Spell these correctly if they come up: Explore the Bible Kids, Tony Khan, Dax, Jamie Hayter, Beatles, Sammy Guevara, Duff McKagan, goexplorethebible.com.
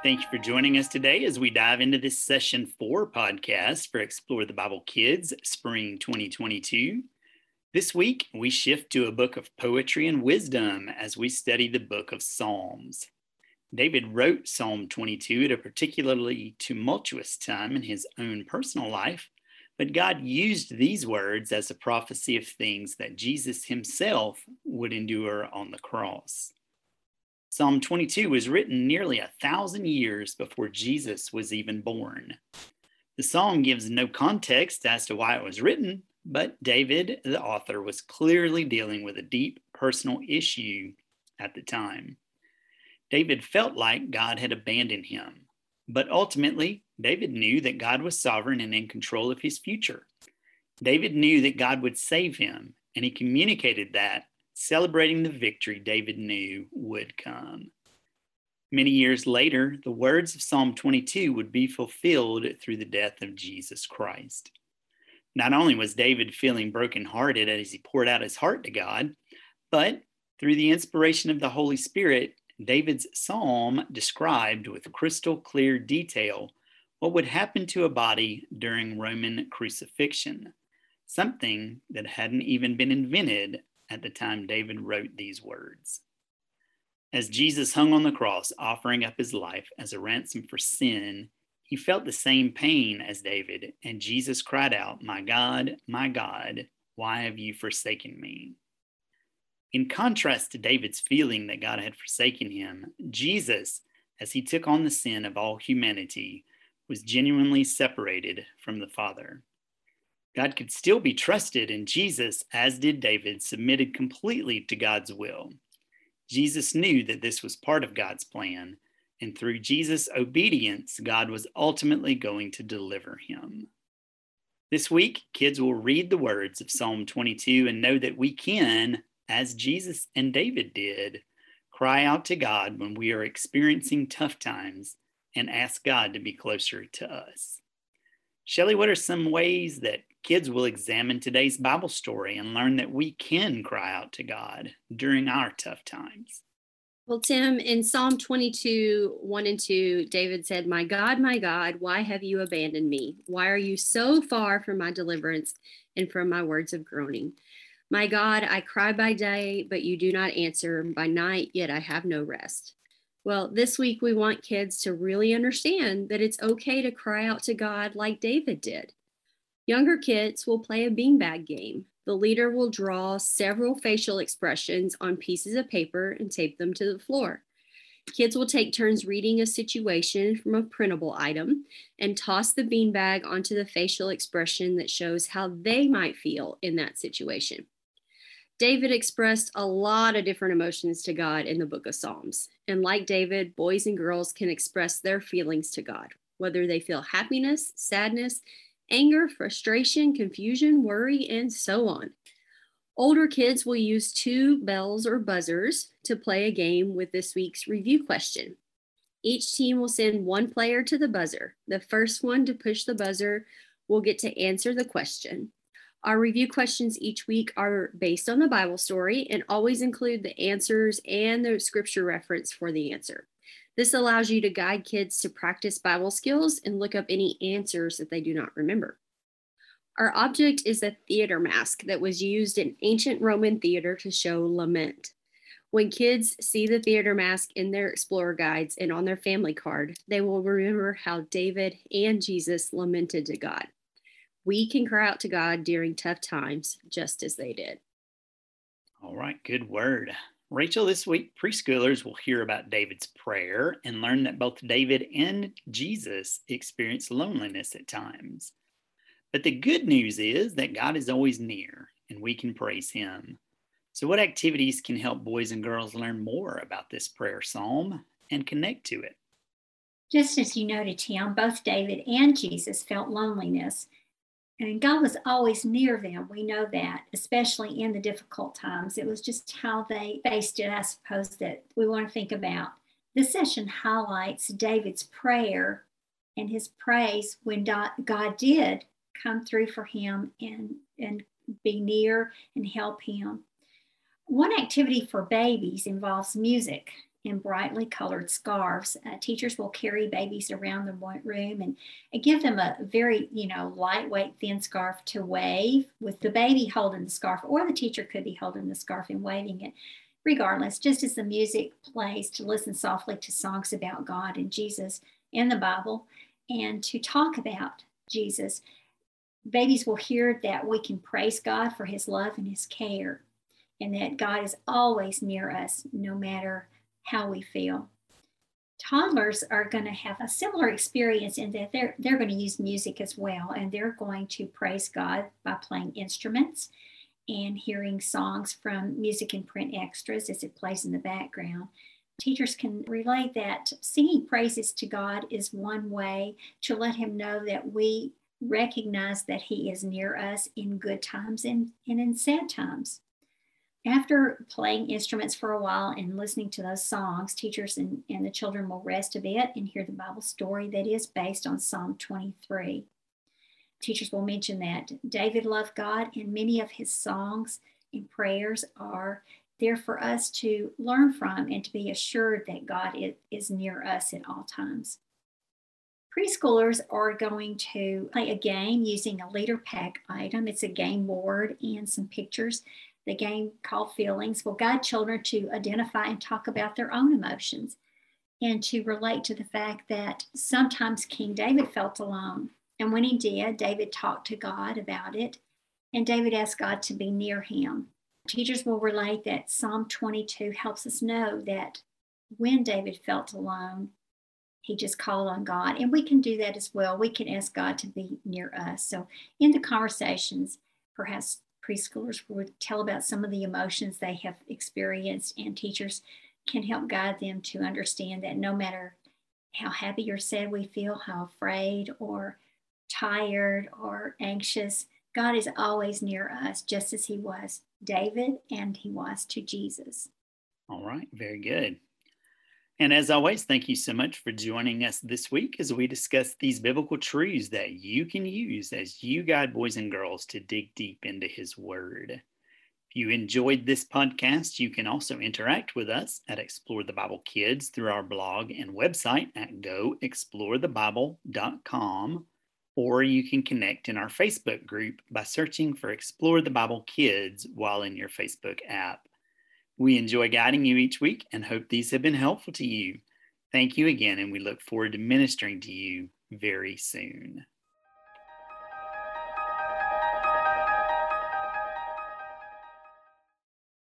Thank you for joining us today as we dive into this Session 4 podcast for Explore the Bible Kids, Spring 2022. This week, we shift to a book of poetry and wisdom as we study the book of Psalms. David wrote Psalm 22 at a particularly tumultuous time in his own personal life, but God used these words as a prophecy of things that Jesus himself would endure on the cross. Psalm 22 was written nearly 1,000 years before Jesus was even born. The psalm gives no context as to why it was written, but David, the author, was clearly dealing with a deep personal issue at the time. David felt like God had abandoned him, but ultimately, David knew that God was sovereign and in control of his future. David knew that God would save him, and he communicated that, celebrating the victory David knew would come. Many years later, the words of Psalm 22 would be fulfilled through the death of Jesus Christ. Not only was David feeling brokenhearted as he poured out his heart to God, but through the inspiration of the Holy Spirit, David's psalm described with crystal clear detail what would happen to a body during Roman crucifixion, something that hadn't even been invented at the time David wrote these words. As Jesus hung on the cross, offering up his life as a ransom for sin, he felt the same pain as David, and Jesus cried out, "My God, my God, why have you forsaken me?" In contrast to David's feeling that God had forsaken him, Jesus, as he took on the sin of all humanity, was genuinely separated from the Father. God could still be trusted, and Jesus, as did David, submitted completely to God's will. Jesus knew that this was part of God's plan, and through Jesus' obedience, God was ultimately going to deliver him. This week, kids will read the words of Psalm 22 and know that we can, as Jesus and David did, cry out to God when we are experiencing tough times and ask God to be closer to us. Shelley, what are some ways that kids will examine today's Bible story and learn that we can cry out to God during our tough times? Well, Tim, in Psalm 22, 1 and 2, David said, my God, why have you abandoned me? Why are you so far from my deliverance and from my words of groaning? My God, I cry by day, but you do not answer. By night, yet I have no rest. Well, this week we want kids to really understand that it's okay to cry out to God like David did. Younger kids will play a beanbag game. The leader will draw several facial expressions on pieces of paper and tape them to the floor. Kids will take turns reading a situation from a printable item and toss the beanbag onto the facial expression that shows how they might feel in that situation. David expressed a lot of different emotions to God in the book of Psalms. And like David, boys and girls can express their feelings to God, whether they feel happiness, sadness, anger, frustration, confusion, worry, and so on. Older kids will use two bells or buzzers to play a game with this week's review question. Each team will send one player to the buzzer. The first one to push the buzzer will get to answer the question. Our review questions each week are based on the Bible story and always include the answers and the scripture reference for the answer. This allows you to guide kids to practice Bible skills and look up any answers that they do not remember. Our object is a theater mask that was used in ancient Roman theater to show lament. When kids see the theater mask in their Explorer guides and on their family card, they will remember how David and Jesus lamented to God. We can cry out to God during tough times, just as they did. All right, good word. Rachel, this week, preschoolers will hear about David's prayer and learn that both David and Jesus experienced loneliness at times. But the good news is that God is always near and we can praise him. So what activities can help boys and girls learn more about this prayer psalm and connect to it? Just as you noted, Tim, both David and Jesus felt loneliness. And God was always near them. We know that, especially in the difficult times. It was just how they faced it, I suppose, that we want to think about. This session highlights David's prayer and his praise when God did come through for him and be near and help him. One activity for babies involves music. and brightly colored scarves. Teachers will carry babies around the room and give them a very, lightweight, thin scarf to wave with the baby holding the scarf, or the teacher could be holding the scarf and waving it. Regardless, just as the music plays, to listen softly to songs about God and Jesus and the Bible, and to talk about Jesus, babies will hear that we can praise God for his love and his care, and that God is always near us, no matter how we feel. Toddlers are going to have a similar experience in that they're going to use music as well, and they're going to praise God by playing instruments and hearing songs from Music and Print Extras as it plays in the background. Teachers can relay that singing praises to God is one way to let him know that we recognize that he is near us in good times and in sad times. After playing instruments for a while and listening to those songs, teachers and the children will rest a bit and hear the Bible story that is based on Psalm 23. Teachers will mention that David loved God, and many of his songs and prayers are there for us to learn from and to be assured that God is near us at all times. Preschoolers are going to play a game using a leader pack item. It's a game board and some pictures. The game, called Feelings, will guide children to identify and talk about their own emotions and to relate to the fact that sometimes King David felt alone. And when he did, David talked to God about it, and David asked God to be near him. Teachers will relate that Psalm 22 helps us know that when David felt alone, he just called on God. And we can do that as well. We can ask God to be near us. So in the conversations, perhaps preschoolers would tell about some of the emotions they have experienced, and teachers can help guide them to understand that no matter how happy or sad we feel, how afraid or tired or anxious, God is always near us, just as he was David and he was to Jesus. All right, very good. And as always, thank you so much for joining us this week as we discuss these biblical truths that you can use as you guide boys and girls to dig deep into his word. If you enjoyed this podcast, you can also interact with us at Explore the Bible Kids through our blog and website at goexplorethebible.com. Or you can connect in our Facebook group by searching for Explore the Bible Kids while in your Facebook app. We enjoy guiding you each week and hope these have been helpful to you. Thank you again, and we look forward to ministering to you very soon.